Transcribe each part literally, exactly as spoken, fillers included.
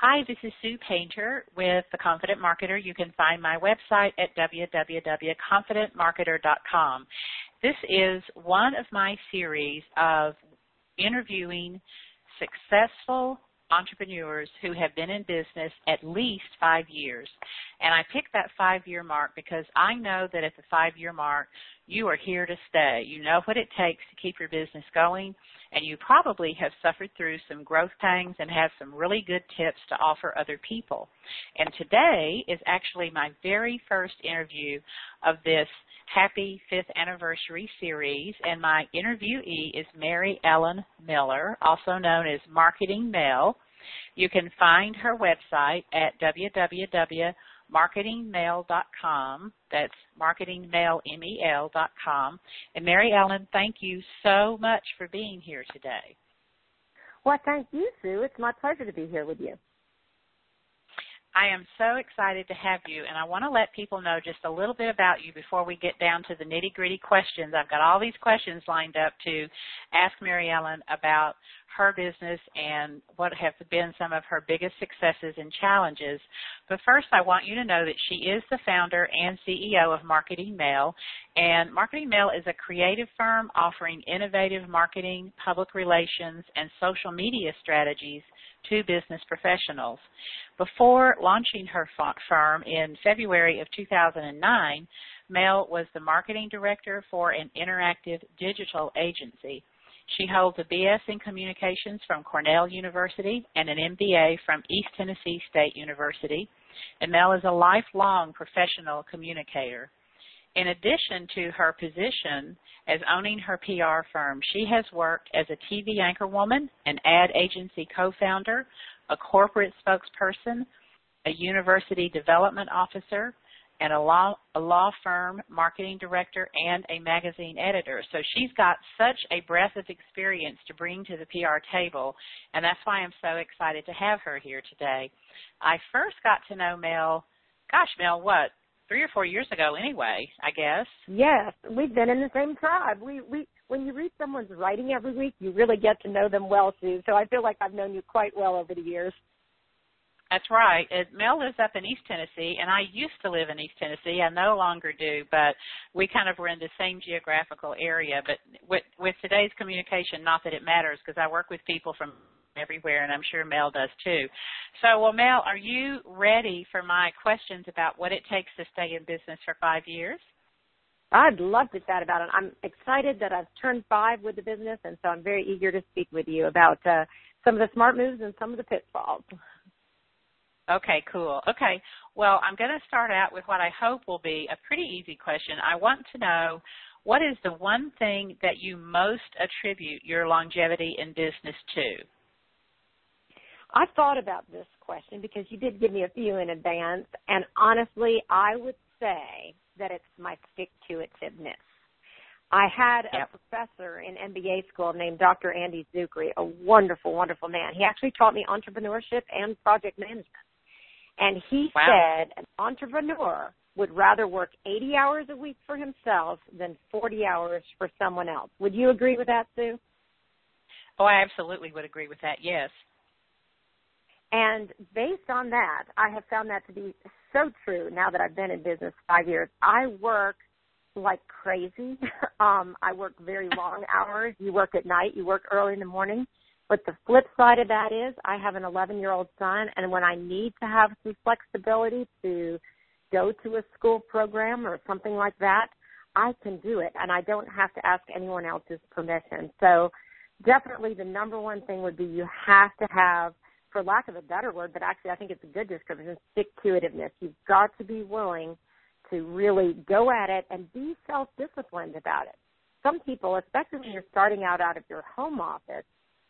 Hi, this is Sue Painter with The Confident Marketer. You can find my website at w w w dot confident marketer dot com. This is one of my series of interviewing successful entrepreneurs who have been in business at least five years. And I picked that five-year mark because I know that at the five-year mark, you are here to stay. You know what it takes to keep your business going, and you probably have suffered through some growth pangs and have some really good tips to offer other people. And today is actually my very first interview of this Happy fifth Anniversary Series, and my interviewee is Mary Ellen Miller, also known as Marketing Mail. You can find her website at w w w dot marketing mail dot com. That's marketingmail, M E L, dot com. And Mary Ellen, thank you so much for being here today. Well, thank you, Sue. It's my pleasure to be here with you. I am so excited to have you, and I want to let people know just a little bit about you before we get down to the nitty-gritty questions. I've got all these questions lined up to ask Mary Ellen about her business and what have been some of her biggest successes and challenges. But first, I want you to know that she is the founder and C E O of Marketing Mail, and Marketing Mail is a creative firm offering innovative marketing, public relations, and social media strategies to business professionals. Before launching her firm in February of two thousand nine, Mel was the marketing director for an interactive digital agency. She holds a B S in communications from Cornell University and an M B A from East Tennessee State University, and Mel is a lifelong professional communicator. In addition to her position as owning her P R firm, she has worked as a T V anchorwoman, an ad agency co-founder, a corporate spokesperson, a university development officer, and a law, a law firm marketing director, and a magazine editor. So she's got such a breadth of experience to bring to the P R table, and that's why I'm so excited to have her here today. I first got to know Mel, gosh, Mel, what? Three or four years ago anyway, I guess. Yes, we've been in the same tribe. We we when you read someone's writing every week, you really get to know them well, Sue. So I feel like I've known you quite well over the years. That's right. Mel lives up in East Tennessee, and I used to live in East Tennessee. I no longer do, but we kind of were in the same geographical area. But with, with today's communication, not that it matters, because I work with people from everywhere, and I'm sure Mel does too. So, well, Mel, are you ready for my questions about what it takes to stay in business for five years? I'd love to chat about it. I'm excited that I've turned five with the business, and so I'm very eager to speak with you about uh, some of the smart moves and some of the pitfalls. Okay, cool. Okay, well, I'm going to start out with what I hope will be a pretty easy question. I want to know, what is the one thing that you most attribute your longevity in business to? I thought about this question because you did give me a few in advance, and honestly, I would say that it's my stick-to-itiveness. I had yep. a professor in M B A school named Doctor Andy Zuckery, a wonderful, wonderful man. He actually taught me entrepreneurship and project management, and he wow. said an entrepreneur would rather work eighty hours a week for himself than forty hours for someone else. Would you agree with that, Sue? Oh, I absolutely would agree with that, yes. And based on that, I have found that to be so true now that I've been in business five years. I work like crazy. um, I work very long hours. You work at night. You work early in the morning. But the flip side of that is I have an eleven-year-old son, and when I need to have some flexibility to go to a school program or something like that, I can do it, and I don't have to ask anyone else's permission. So definitely the number one thing would be you have to have, for lack of a better word, but actually I think it's a good description, stick-to-itiveness. You've got to be willing to really go at it and be self-disciplined about it. Some people, especially when you're starting out out of your home office,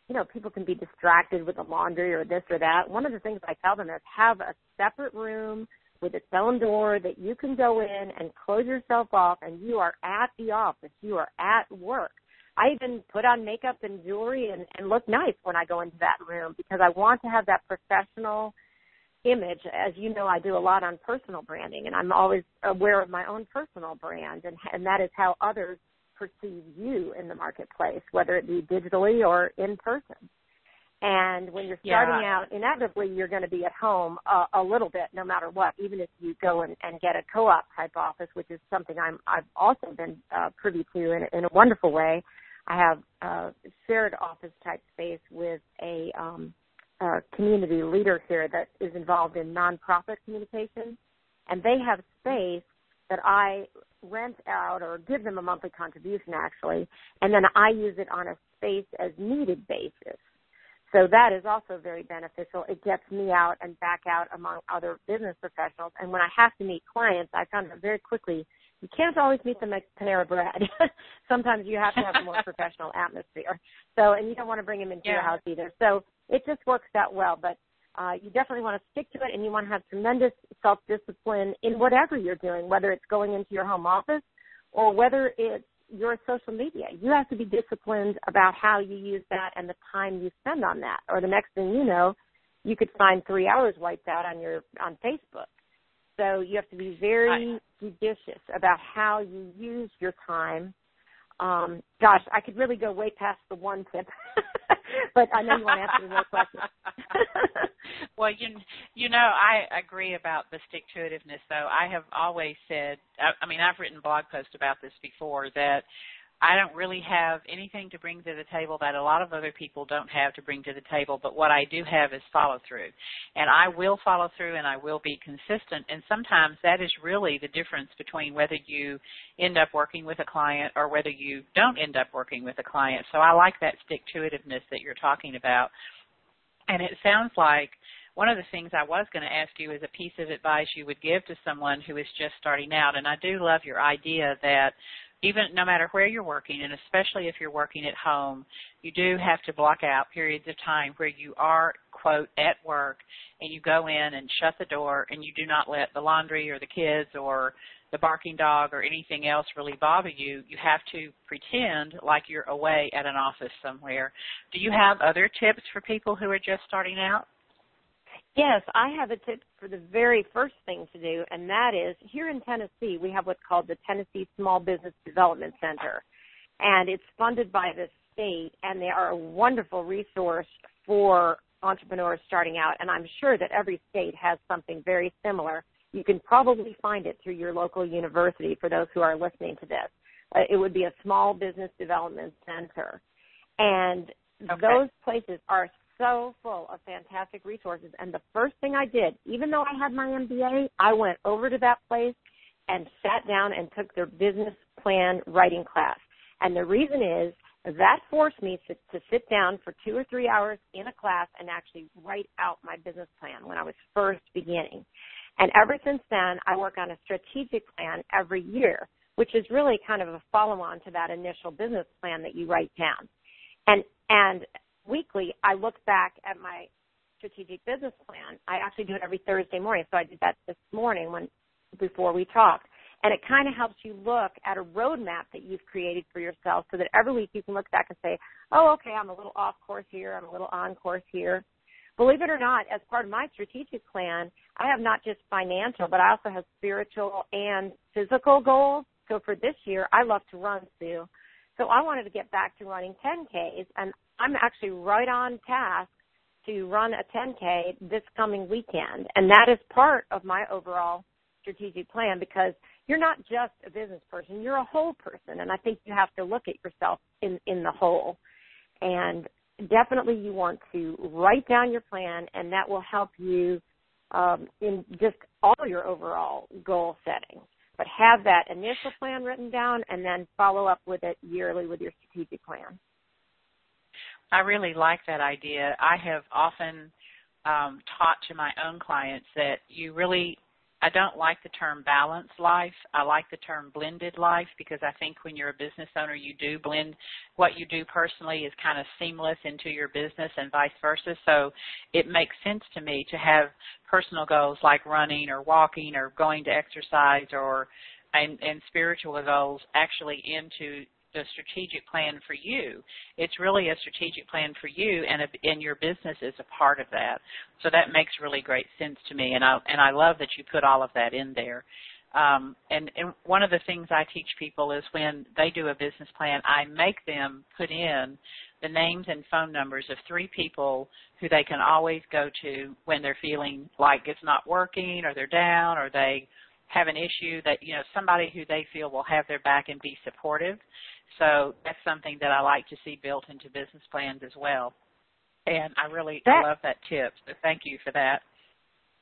you know, people can be distracted with the laundry or this or that. One of the things I tell them is have a separate room with its own door that you can go in and close yourself off, and you are at the office. You are at work. I even put on makeup and jewelry and, and look nice when I go into that room because I want to have that professional image. As you know, I do a lot on personal branding, and I'm always aware of my own personal brand, and, and that is how others perceive you in the marketplace, whether it be digitally or in person. And when you're starting yeah. out, inevitably you're going to be at home uh, a little bit no matter what, even if you go and, and get a co-op type office, which is something I'm, I've also been uh, privy to in, in a wonderful way. I have a shared office type space with a, um, a community leader here that is involved in nonprofit communications, and they have space that I rent out or give them a monthly contribution actually, and then I use it on a space as needed basis. So that is also very beneficial. It gets me out and back out among other business professionals. And when I have to meet clients, I found out very quickly, you can't always meet them at Panera Bread. Sometimes you have to have a more professional atmosphere. So, and you don't want to bring them into yeah. your house either. So it just works out well. But uh, you definitely want to stick to it, and you want to have tremendous self-discipline in whatever you're doing, whether it's going into your home office or whether it's your social media. You have to be disciplined about how you use that and the time you spend on that. Or the next thing you know, you could find three hours wiped out on your on Facebook. So you have to be very judicious about how you use your time. Um, gosh, I could really go way past the one tip, but I know you want to answer more questions. Well, you you know, I agree about the stick-to-itiveness, though. I have always said, I, I mean, I've written blog posts about this before, that I don't really have anything to bring to the table that a lot of other people don't have to bring to the table, but what I do have is follow-through. And I will follow through, and I will be consistent, and sometimes that is really the difference between whether you end up working with a client or whether you don't end up working with a client. So I like that stick-to-itiveness that you're talking about. And it sounds like one of the things I was going to ask you is a piece of advice you would give to someone who is just starting out. And I do love your idea that even no matter where you're working, and especially if you're working at home, you do have to block out periods of time where you are, quote, at work, and you go in and shut the door, and you do not let the laundry or the kids or the barking dog or anything else really bother you. You have to pretend like you're away at an office somewhere. Do you have other tips for people who are just starting out? Yes, I have a tip for the very first thing to do, and that is, here in Tennessee, we have what's called the Tennessee Small Business Development Center, and it's funded by the state, and they are a wonderful resource for entrepreneurs starting out, and I'm sure that every state has something very similar. You can probably find it through your local university for those who are listening to this. Uh, it would be a small business development center, and okay. those places are so full of fantastic resources. And the first thing I did, even though I had my M B A, I went over to that place and sat down and took their business plan writing class. And the reason is that forced me to, to sit down for two or three hours in a class and actually write out my business plan when I was first beginning. And ever since then, I work on a strategic plan every year, which is really kind of a follow-on to that initial business plan that you write down. And and weekly, I look back at my strategic business plan. I actually do it every Thursday morning, so I did that this morning when before we talked. And it kind of helps you look at a roadmap that you've created for yourself so that every week you can look back and say, oh, okay, I'm a little off course here, I'm a little on course here. Believe it or not, as part of my strategic plan, I have not just financial, but I also have spiritual and physical goals. So for this year, I love to run, Sue. So I wanted to get back to running ten Ks, and I'm actually right on task to run a ten K this coming weekend, and that is part of my overall strategic plan, because you're not just a business person, you're a whole person, and I think you have to look at yourself in, in the whole. And definitely you want to write down your plan, and that will help you um, in just all your overall goal setting. But have that initial plan written down and then follow up with it yearly with your strategic plan. I really like that idea. I have often um, taught to my own clients that you really, I don't like the term balanced life. I like the term blended life, because I think when you're a business owner, you do blend what you do personally is kind of seamless into your business and vice versa. So it makes sense to me to have personal goals like running or walking or going to exercise or and, and spiritual goals actually into a strategic plan for you. It's really a strategic plan for you, and a, and your business is a part of that. So that makes really great sense to me, and I and I love that you put all of that in there. Um, and, and one of the things I teach people is when they do a business plan, I make them put in the names and phone numbers of three people who they can always go to when they're feeling like it's not working, or they're down, or they have an issue, that, you know, somebody who they feel will have their back and be supportive. So that's something that I like to see built into business plans as well. And I really that, love that tip, so thank you for that.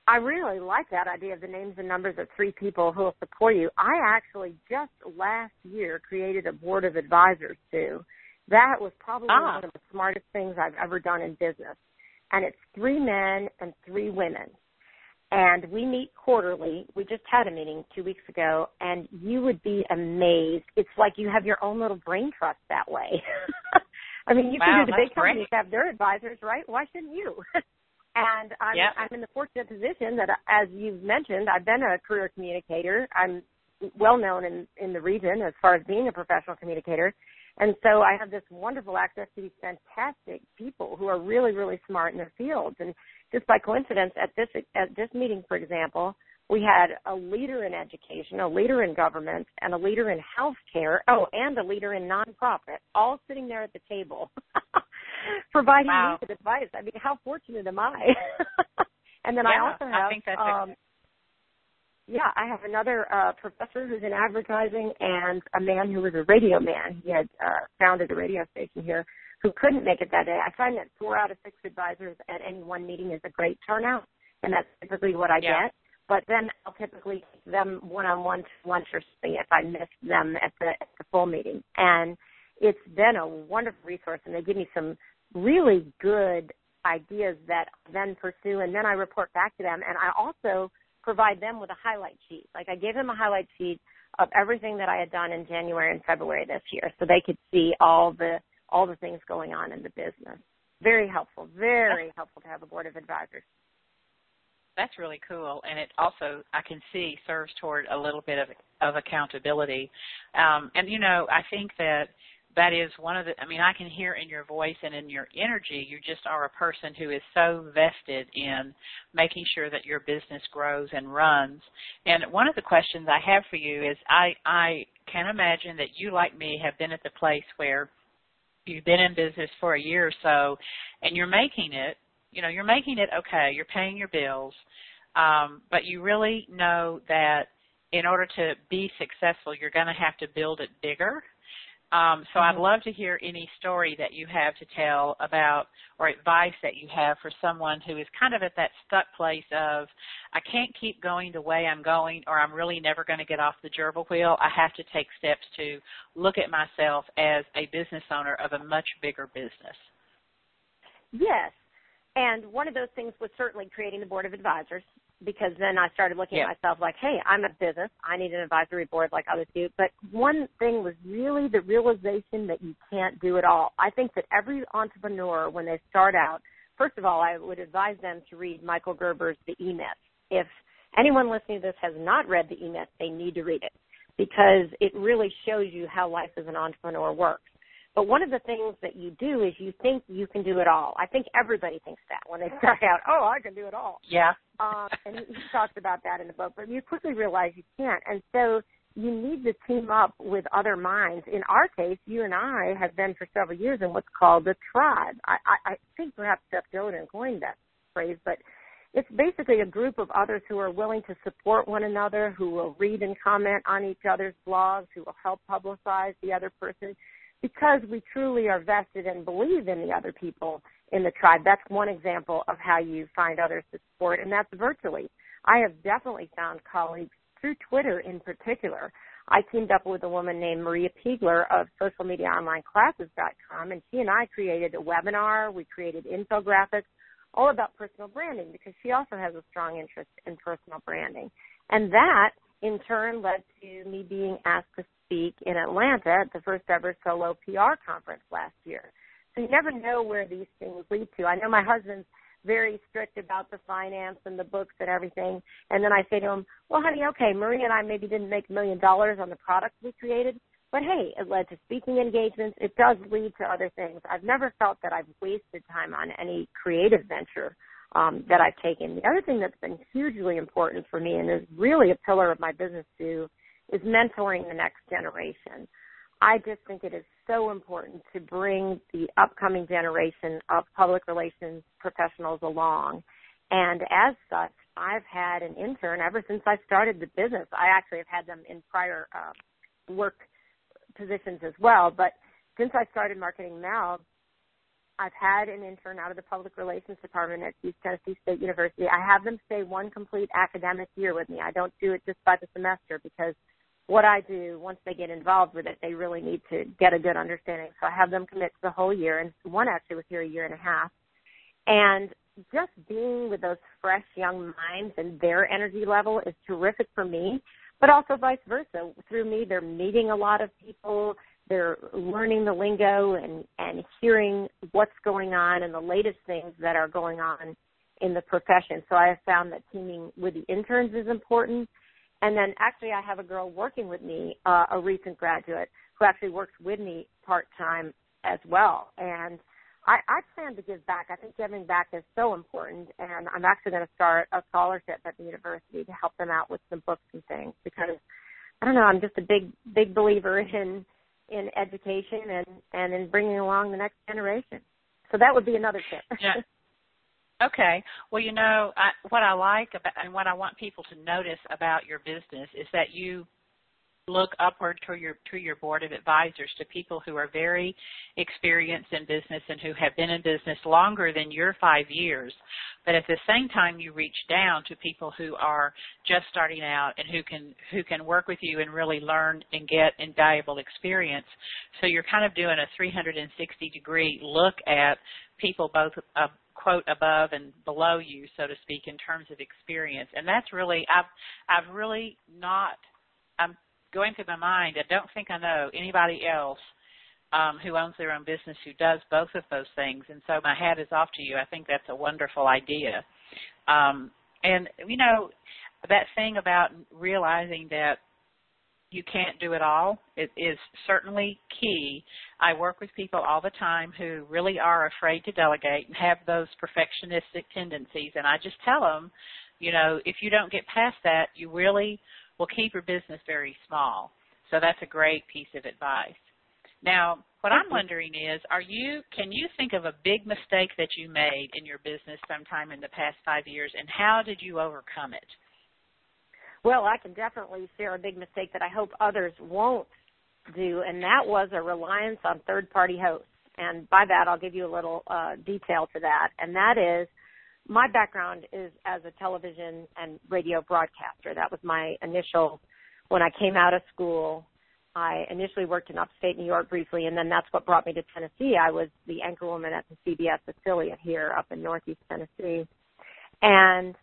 I really like that idea of the names and numbers of three people who will support you. I actually just last year created a board of advisors, too. That was probably ah. one of the smartest things I've ever done in business. And it's three men and three women. And we meet quarterly. We just had a meeting two weeks ago, and you would be amazed. It's like you have your own little brain trust that way. I mean, you wow, can do the big companies have their advisors, right? Why shouldn't you? And I'm, yep. I'm in the fortunate position that, as you've mentioned, I've been a career communicator. I'm well known in, in the region as far as being a professional communicator. And so I have this wonderful access to these fantastic people who are really, really smart in their fields. And just by coincidence, at this at this meeting, for example, we had a leader in education, a leader in government, and a leader in healthcare. Oh, and a leader in nonprofit, all sitting there at the table, providing wow. me with advice. I mean, how fortunate am I? And then yeah, I also have, I think that's um, yeah, I have another uh, professor who's in advertising, and a man who was a radio man. He had uh, founded a radio station here, who couldn't make it that day. I find that four out of six advisors at any one meeting is a great turnout, and that's typically what I yeah. get. But then I'll typically take them one-on-one to lunch or something if I miss them at the, at the full meeting. And it's been a wonderful resource, and they give me some really good ideas that I then pursue, and then I report back to them. And I also provide them with a highlight sheet. Like, I gave them a highlight sheet of everything that I had done in January and February this year, so they could see all the all the things going on in the business. Very helpful, very helpful to have a board of advisors. That's really cool, and it also, I can see, serves toward a little bit of, of accountability. Um, and, you know, I think that that is one of the, I mean, I can hear in your voice and in your energy, you just are a person who is so vested in making sure that your business grows and runs. And one of the questions I have for you is I, I can imagine that you, like me, have been at the place where you've been in business for a year or so, and you're making it. You know, you're making it okay, you're paying your bills, um, but you really know that in order to be successful, you're going to have to build it bigger. Um, so mm-hmm. I'd love to hear any story that you have to tell about, or advice that you have for someone who is kind of at that stuck place of, I can't keep going the way I'm going, or I'm really never going to get off the gerbil wheel. I have to take steps to look at myself as a business owner of a much bigger business. Yes. And one of those things was certainly creating the board of advisors, because then I started looking yeah. at myself like, hey, I'm a business. I need an advisory board like others do. But one thing was really the realization that you can't do it all. I think that every entrepreneur, when they start out, first of all, I would advise them to read Michael Gerber's The E-Myth. If anyone listening to this has not read The E-Myth, they need to read it, because it really shows you how life as an entrepreneur works. But one of the things that you do is you think you can do it all. I think everybody thinks that when they start out, oh, I can do it all. Yeah. um, and he talks about that in the book, but you quickly realize you can't. And so you need to team up with other minds. In our case, you and I have been for several years in what's called the tribe. I, I, I think perhaps Jeff Jordan coined that phrase, but it's basically a group of others who are willing to support one another, who will read and comment on each other's blogs, who will help publicize the other person, because we truly are vested and believe in the other people in the tribe. That's one example of how you find others to support, and that's virtually. I have definitely found colleagues through Twitter in particular. I teamed up with a woman named Maria Peagler of social media online classes dot com, and she and I created a webinar. We created infographics all about personal branding, because she also has a strong interest in personal branding. And that, in turn, led to me being asked to speak in Atlanta at the first ever solo P R conference last year. So you never know where these things lead to. I know my husband's very strict about the finance and the books and everything, and then I say to him, well, honey, okay, Maria and I maybe didn't make a million dollars on the product we created, but, hey, it led to speaking engagements. It does lead to other things. I've never felt that I've wasted time on any creative venture um, that I've taken. The other thing that's been hugely important for me, and is really a pillar of my business too, is mentoring the next generation. I just think it is so important to bring the upcoming generation of public relations professionals along. And as such, I've had an intern ever since I started the business. I actually have had them in prior uh, work positions as well. But since I started Marketing Mel, I've had an intern out of the public relations department at East Tennessee State University. I have them stay one complete academic year with me. I don't do it just by the semester because what I do, once they get involved with it, they really need to get a good understanding. So I have them commit to the whole year, and one actually was here a year and a half. And just being with those fresh young minds and their energy level is terrific for me, but also vice versa. Through me, they're meeting a lot of people. They're learning the lingo and, and hearing what's going on and the latest things that are going on in the profession. So I have found that teaming with the interns is important. And then actually I have a girl working with me, uh, a recent graduate, who actually works with me part-time as well. And I, I plan to give back. I think giving back is so important, and I'm actually going to start a scholarship at the university to help them out with some books and things because, I don't know, I'm just a big, big believer in in education and, and in bringing along the next generation. So that would be another tip. Yeah. Okay. Well, you know, I, what I like about, and what I want people to notice about your business is that you look upward to your to your board of advisors, to people who are very experienced in business and who have been in business longer than your five years. But at the same time, you reach down to people who are just starting out and who can who can work with you and really learn and get invaluable experience. So you're kind of doing a three sixty degree look at people both uh, quote above and below you, so to speak, in terms of experience. And that's really I've I've really not I'm going through my mind, I don't think I know anybody else um, who owns their own business who does both of those things. And so my hat is off to you. I think that's a wonderful idea. Um, and, you know, that thing about realizing that you can't do it all is, is certainly key. I work with people all the time who really are afraid to delegate and have those perfectionistic tendencies. And I just tell them, you know, if you don't get past that, you really will keep your business very small. So that's a great piece of advice. Now, what I'm wondering is, are you can you think of a big mistake that you made in your business sometime in the past five years, and how did you overcome it? Well, I can definitely share a big mistake that I hope others won't do, and that was a reliance on third-party hosts. And by that, I'll give you a little uh, detail to that, and that is, my background is as a television and radio broadcaster. That was my initial, when I came out of school, I initially worked in upstate New York briefly, and then that's what brought me to Tennessee. I was the anchorwoman at the C B S affiliate here up in northeast Tennessee. And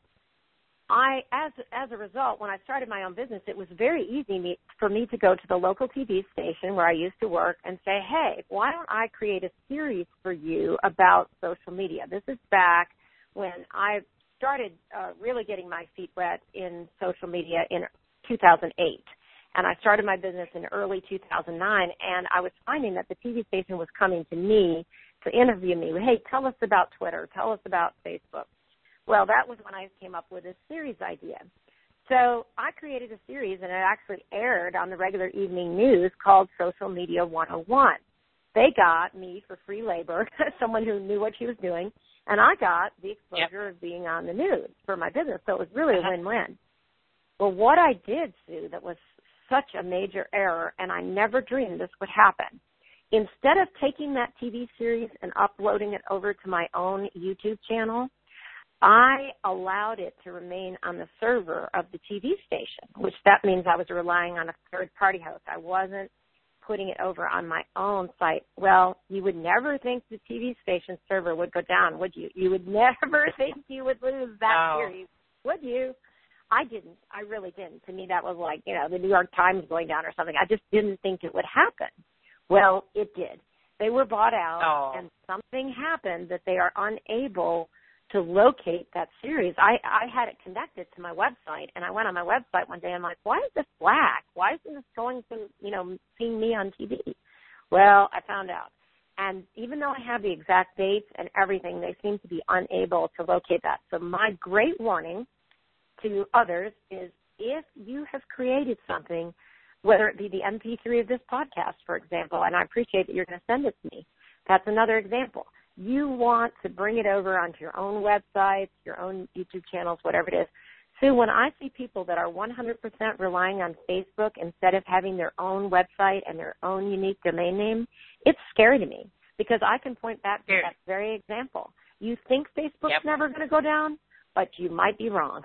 I, as as a result, when I started my own business, it was very easy me, for me to go to the local T V station where I used to work and say, hey, why don't I create a series for you about social media? This is back when I started uh, really getting my feet wet in social media in two thousand eight, and I started my business in early two thousand nine, and I was finding that the T V station was coming to me to interview me. Hey, tell us about Twitter. Tell us about Facebook. Well, that was when I came up with this series idea. So I created a series, and it actually aired on the regular evening news called Social Media one oh one. They got me for free labor, someone who knew what she was doing, and I got the exposure yep. of being on the news for my business. So it was really a win-win. Well, what I did, Sue, that was such a major error, and I never dreamed this would happen, instead of taking that T V series and uploading it over to my own YouTube channel, I allowed it to remain on the server of the T V station, which that means I was relying on a third-party host. I wasn't putting it over on my own site. Well, you would never think the T V station server would go down, would you? You would never think you would lose that no. series, would you? I didn't. I really didn't. To me, that was like, you know, the New York Times going down or something. I just didn't think it would happen. Well, it did. They were bought out, oh. and something happened that they are unable to locate that series. I, I had it connected to my website, and I went on my website one day, and I'm like, why is this black? Why isn't this going to, you know, seeing me on T V? Well, I found out. And even though I have the exact dates and everything, they seem to be unable to locate that. So my great warning to others is if you have created something, whether it be the M P three of this podcast, for example, and I appreciate that you're going to send it to me. That's another example. You want to bring it over onto your own websites, your own YouTube channels, whatever it is. Sue, when I see people that are one hundred percent relying on Facebook instead of having their own website and their own unique domain name, it's scary to me because I can point back to that very example. You think Facebook's yep. never going to go down, but you might be wrong.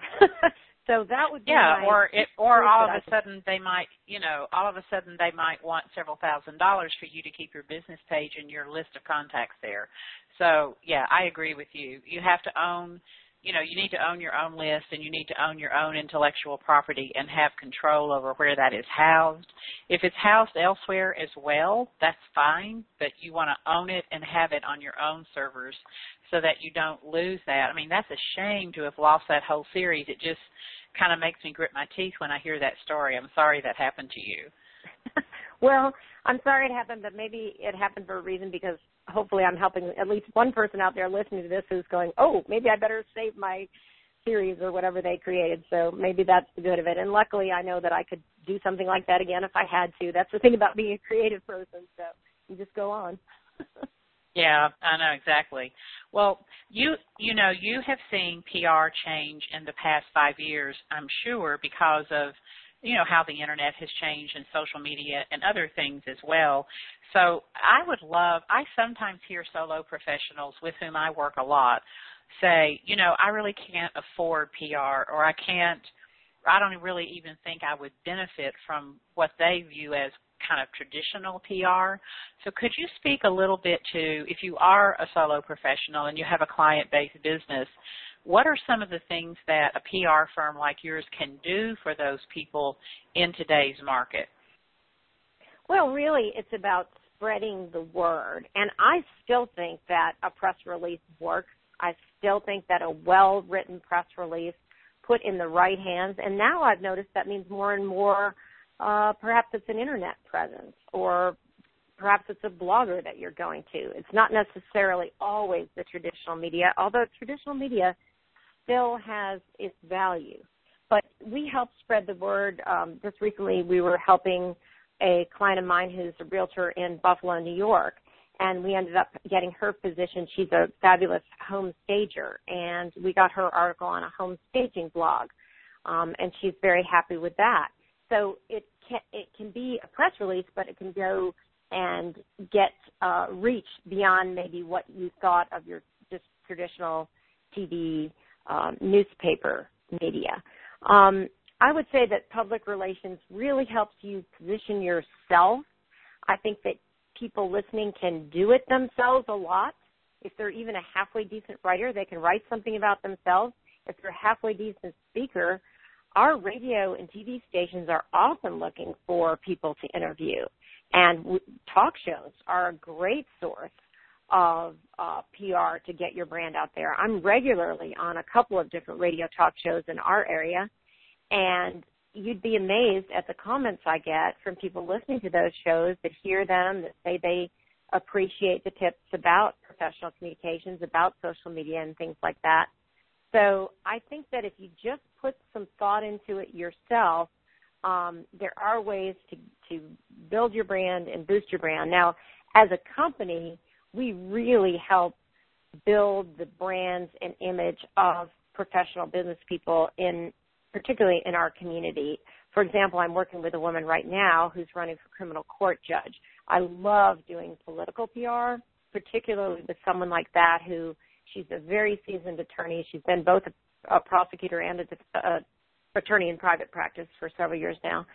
So that would be yeah, or it, or all of a sudden they might, you know, all of a sudden they might want several thousand dollars for you to keep your business page and your list of contacts there. So yeah, I agree with you. You have to own, you know, you need to own your own list and you need to own your own intellectual property and have control over where that is housed. If it's housed elsewhere as well, that's fine, but you want to own it and have it on your own servers so that you don't lose that. I mean, that's a shame to have lost that whole series. It just kind of makes me grit my teeth when I hear that story. I'm sorry that happened to you. Well, I'm sorry it happened, but maybe it happened for a reason because hopefully I'm helping at least one person out there listening to this who's going, oh, maybe I better save my series or whatever they created. So maybe that's the good of it. And luckily I know that I could do something like that again if I had to. That's the thing about being a creative person. So you just go on. Yeah, I know, exactly. Well, you you know, you have seen P R change in the past five years, I'm sure, because of, you know, how the Internet has changed and social media and other things as well. So I would love, I sometimes hear solo professionals with whom I work a lot say, you know, I really can't afford P R or I can't, I don't really even think I would benefit from what they view as kind of traditional P R. So could you speak a little bit to, if you are a solo professional and you have a client-based business, what are some of the things that a P R firm like yours can do for those people in today's market? Well, really, it's about spreading the word. And I still think that a press release works. I still think that a well-written press release put in the right hands, and now I've noticed that means more and more Uh, perhaps it's an internet presence or perhaps it's a blogger that you're going to. It's not necessarily always the traditional media, although traditional media still has its value. But we help spread the word. Um, just recently we were helping a client of mine who's a realtor in Buffalo, New York, and we ended up getting her position. She's a fabulous home stager, and we got her article on a home staging blog, um, and she's very happy with that. So it can, it can be a press release, but it can go and get uh, reach beyond maybe what you thought of your just traditional T V, um, newspaper media. Um, I would say that public relations really helps you position yourself. I think that people listening can do it themselves a lot. If they're even a halfway decent writer, they can write something about themselves. If they're a halfway decent speaker, our radio and T V stations are often looking for people to interview, and talk shows are a great source of uh, P R to get your brand out there. I'm regularly on a couple of different radio talk shows in our area, and you'd be amazed at the comments I get from people listening to those shows that hear them, that say they appreciate the tips about professional communications, about social media and things like that. So I think that if you just put some thought into it yourself, um, there are ways to, to build your brand and boost your brand. Now, as a company, we really help build the brands and image of professional business people, in, particularly in our community. For example, I'm working with a woman right now who's running for criminal court judge. I love doing political P R, particularly with someone like that who she's a very seasoned attorney. She's been both a, a prosecutor and a, a attorney in private practice for several years now.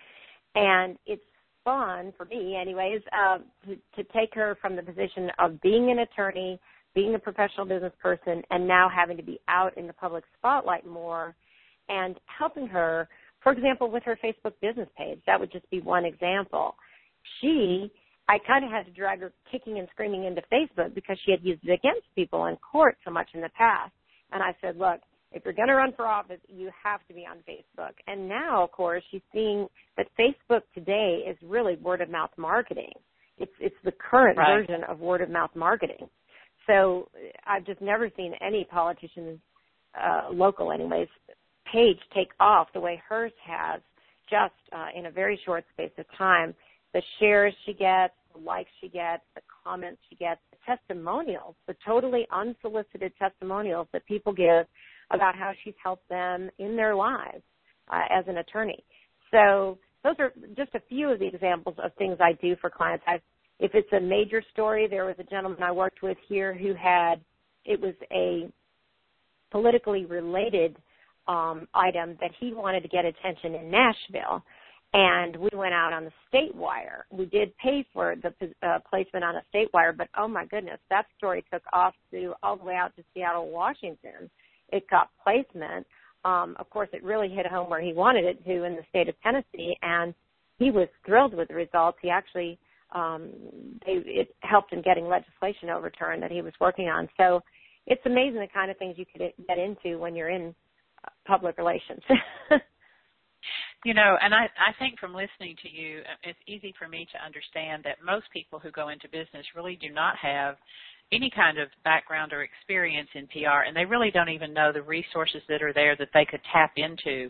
And it's fun, for me anyways, uh, to, to take her from the position of being an attorney, being a professional business person, and now having to be out in the public spotlight more and helping her, for example, with her Facebook business page. That would just be one example. She I kind of had to drag her kicking and screaming into Facebook because she had used it against people in court so much in the past. And I said, look, if you're going to run for office, you have to be on Facebook. And now, of course, she's seeing that Facebook today is really word-of-mouth marketing. It's it's the current right. version of word-of-mouth marketing. So I've just never seen any politician's, uh, local anyways, page take off the way hers has, just uh, in a very short space of time, the shares she gets, the likes she gets, the comments she gets, the testimonials, the totally unsolicited testimonials that people give about how she's helped them in their lives uh, as an attorney. So those are just a few of the examples of things I do for clients. I've, if it's a major story, there was a gentleman I worked with here who had, it was a politically related um, item that he wanted to get attention in Nashville. And we went out on the state wire. We did pay for the uh, placement on a state wire, but oh my goodness, that story took off to all the way out to Seattle, Washington. It got placement. Um, of course, it really hit home where he wanted it to in the state of Tennessee, and he was thrilled with the results. He actually, um, it, it helped in getting legislation overturned that he was working on. So it's amazing the kind of things you could get into when you're in public relations. You know, and I, I think from listening to you, it's easy for me to understand that most people who go into business really do not have any kind of background or experience in P R, and they really don't even know the resources that are there that they could tap into.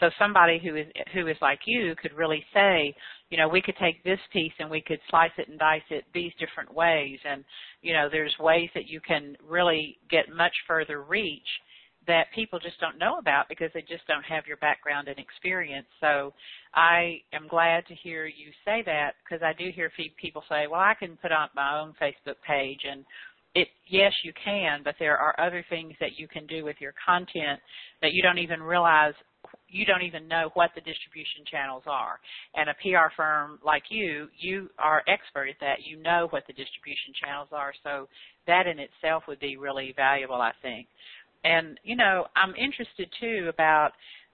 So somebody who is who is like you could really say, you know, we could take this piece and we could slice it and dice it these different ways, and, you know, there's ways that you can really get much further reach that people just don't know about because they just don't have your background and experience. So I am glad to hear you say that, because I do hear people say, well, I can put up my own Facebook page. And it, yes, you can, but there are other things that you can do with your content that you don't even realize, you don't even know what the distribution channels are. And a P R firm like you, you are expert at that. You know what the distribution channels are. So that in itself would be really valuable, I think. And, you know, I'm interested, too, about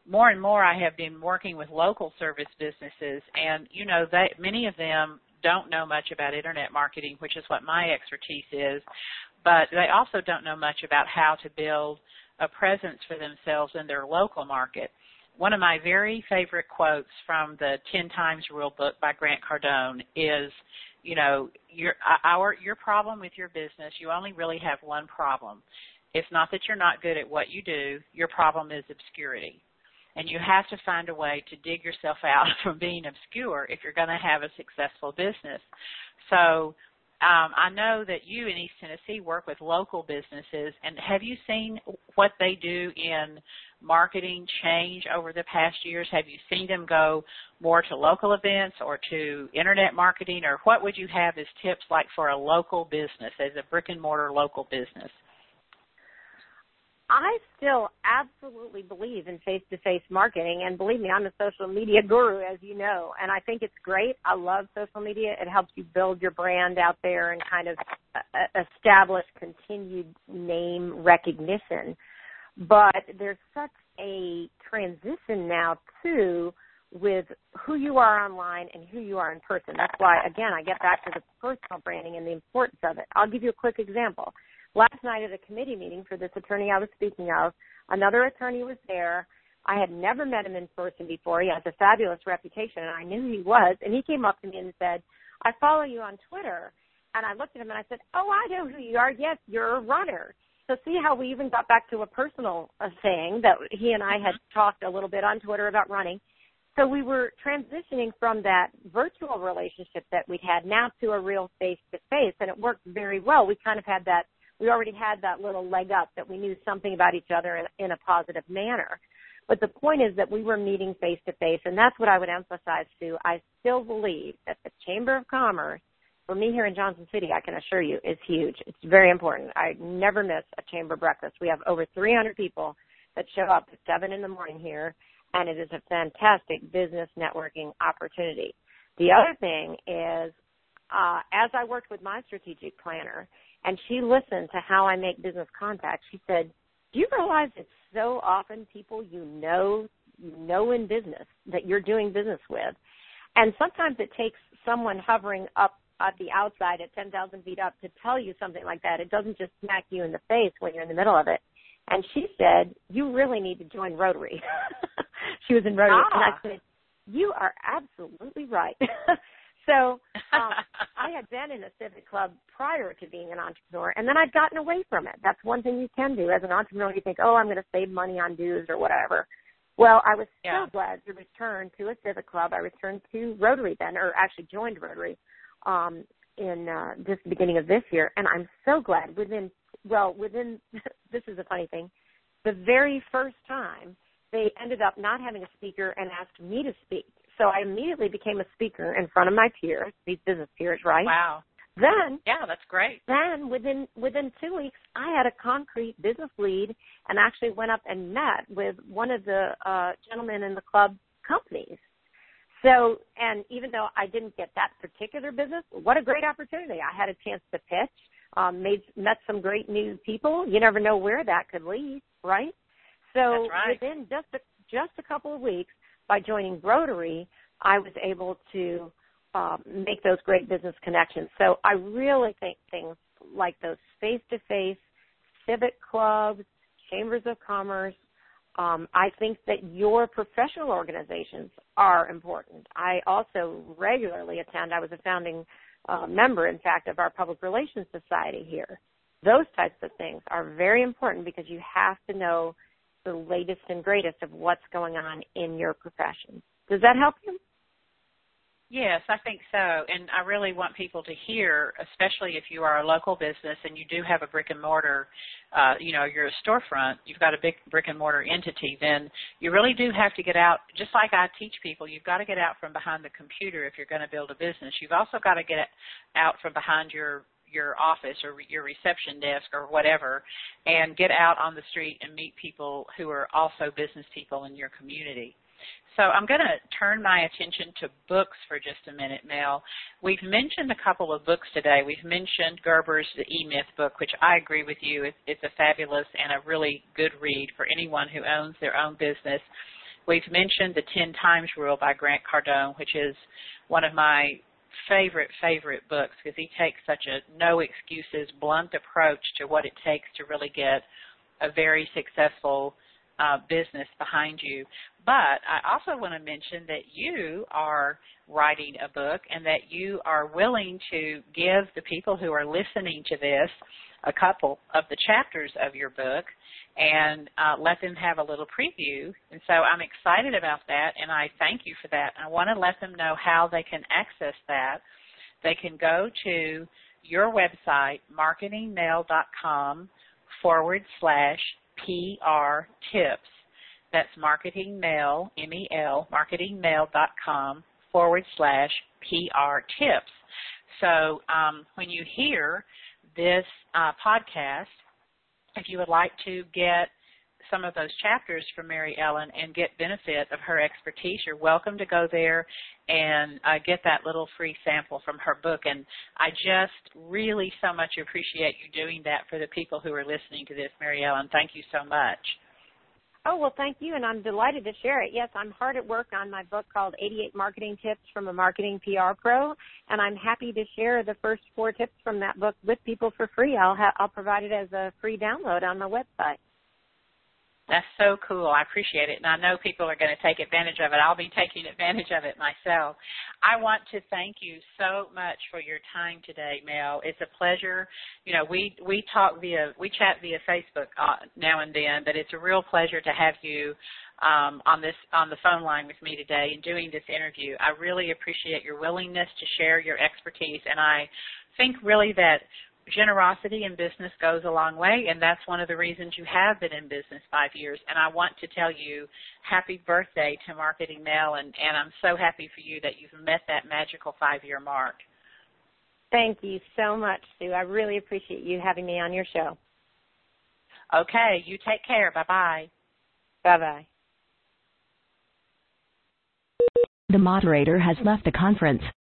more and more I have been working with local service businesses, and, you know, they, many of them don't know much about Internet marketing, which is what my expertise is, but they also don't know much about how to build a presence for themselves in their local market. One of my very favorite quotes from the Ten Times Rule book by Grant Cardone is, you know, your, our, your problem with your business, you only really have one problem. It's not that you're not good at what you do. Your problem is obscurity. And you have to find a way to dig yourself out from being obscure if you're going to have a successful business. So um, I know that you in East Tennessee work with local businesses. And have you seen what they do in marketing change over the past years? Have you seen them go more to local events or to Internet marketing? Or what would you have as tips like for a local business, as a brick-and-mortar local business? I still absolutely believe in face-to-face marketing, and believe me, I'm a social media guru, as you know, and I think it's great. I love social media. It helps you build your brand out there and kind of establish continued name recognition. But there's such a transition now, too, with who you are online and who you are in person. That's why, again, I get back to the personal branding and the importance of it. I'll give you a quick example. Last night at a committee meeting for this attorney I was speaking of, another attorney was there. I had never met him in person before. He has a fabulous reputation, and I knew who he was. And he came up to me and said, I follow you on Twitter. And I looked at him, and I said, oh, I know who you are. Yes, you're a runner. So see how we even got back to a personal thing that he and I had talked a little bit on Twitter about running. So we were transitioning from that virtual relationship that we'd had now to a real face-to-face, and it worked very well. We kind of had that. We already had that little leg up that we knew something about each other in, in a positive manner. But the point is that we were meeting face-to-face, and that's what I would emphasize, Sue. I still believe that the Chamber of Commerce, for me here in Johnson City, I can assure you, is huge. It's very important. I never miss a chamber breakfast. We have over three hundred people that show up at seven in the morning here, and it is a fantastic business networking opportunity. The other thing is, uh, as I worked with my strategic planner, and she listened to how I make business contact. She said, do you realize it's so often people you know, you know in business that you're doing business with? And sometimes it takes someone hovering up at the outside at ten thousand feet up to tell you something like that. It doesn't just smack you in the face when you're in the middle of it. And she said, you really need to join Rotary. She was in Rotary. Ah. And I said, you are absolutely right. So um, I had been in a civic club prior to being an entrepreneur, and then I'd gotten away from it. That's one thing you can do. As an entrepreneur, you think, oh, I'm going to save money on dues or whatever. Well, I was yeah. so glad to return to a civic club. I returned to Rotary then, or actually joined Rotary um, in uh, just the beginning of this year. And I'm so glad within, well, within, this is a funny thing, the very first time they ended up not having a speaker and asked me to speak. So I immediately became a speaker in front of my peers, these business peers, right? Wow. Then yeah, that's great. Then within within two weeks, I had a concrete business lead and actually went up and met with one of the uh, gentlemen in the club companies. So, and even though I didn't get that particular business, what a great opportunity. I had a chance to pitch, um, made, met some great new people. You never know where that could lead, right? So that's right. Within just a, just a couple of weeks, by joining Rotary, I was able to Um, make those great business connections. So I really think things like those face-to-face civic clubs, chambers of commerce, um, I think that your professional organizations are important. I also regularly attend, I was a founding uh, member, in fact, of our Public Relations Society here. Those types of things are very important because you have to know the latest and greatest of what's going on in your profession. Does that help you? Yes, I think so, and I really want people to hear, especially if you are a local business and you do have a brick-and-mortar, uh, you know, you're a storefront, you've got a big brick-and-mortar entity, then you really do have to get out, just like I teach people, you've got to get out from behind the computer if you're going to build a business. You've also got to get out from behind your your office or your reception desk or whatever, and get out on the street and meet people who are also business people in your community. So I'm going to turn my attention to books for just a minute, Mel. We've mentioned a couple of books today. We've mentioned Gerber's The E-Myth book, which I agree with you. It's, it's a fabulous and a really good read for anyone who owns their own business. We've mentioned The Ten Times Rule by Grant Cardone, which is one of my favorite, favorite books because he takes such a no-excuses, blunt approach to what it takes to really get a very successful Uh, business behind you. But I also want to mention that you are writing a book and that you are willing to give the people who are listening to this a couple of the chapters of your book and uh, let them have a little preview. And so I'm excited about that, and I thank you for that. I want to let them know how they can access that. They can go to your website, marketingmail.com forward slash P R tips. That's Marketing Mail, M E L, marketingmail.com forward slash P R tips. So um, when you hear this uh, podcast, if you would like to get some of those chapters from Mary Ellen and get benefit of her expertise, you're welcome to go there and uh, get that little free sample from her book. And I just really so much appreciate you doing that for the people who are listening to this, Mary Ellen. Thank you so much. Oh, well, thank you, and I'm delighted to share it. Yes, I'm hard at work on my book called eighty-eight Marketing Tips from a Marketing P R Pro, and I'm happy to share the first four tips from that book with people for free. I'll, ha- I'll provide it as a free download on my website. That's so cool. I appreciate it, and I know people are going to take advantage of it. I'll be taking advantage of it myself. I want to thank you so much for your time today, Mel. It's a pleasure. You know, we, we talk via we chat via Facebook uh, now and then, but it's a real pleasure to have you um, on this on the phone line with me today and doing this interview. I really appreciate your willingness to share your expertise, and I think really that generosity in business goes a long way, and that's one of the reasons you have been in business five years. And I want to tell you happy birthday to Marketing Mel, and, and I'm so happy for you that you've met that magical five-year mark. Thank you so much, Sue. I really appreciate you having me on your show. Okay. You take care. Bye-bye. Bye-bye. The moderator has left the conference.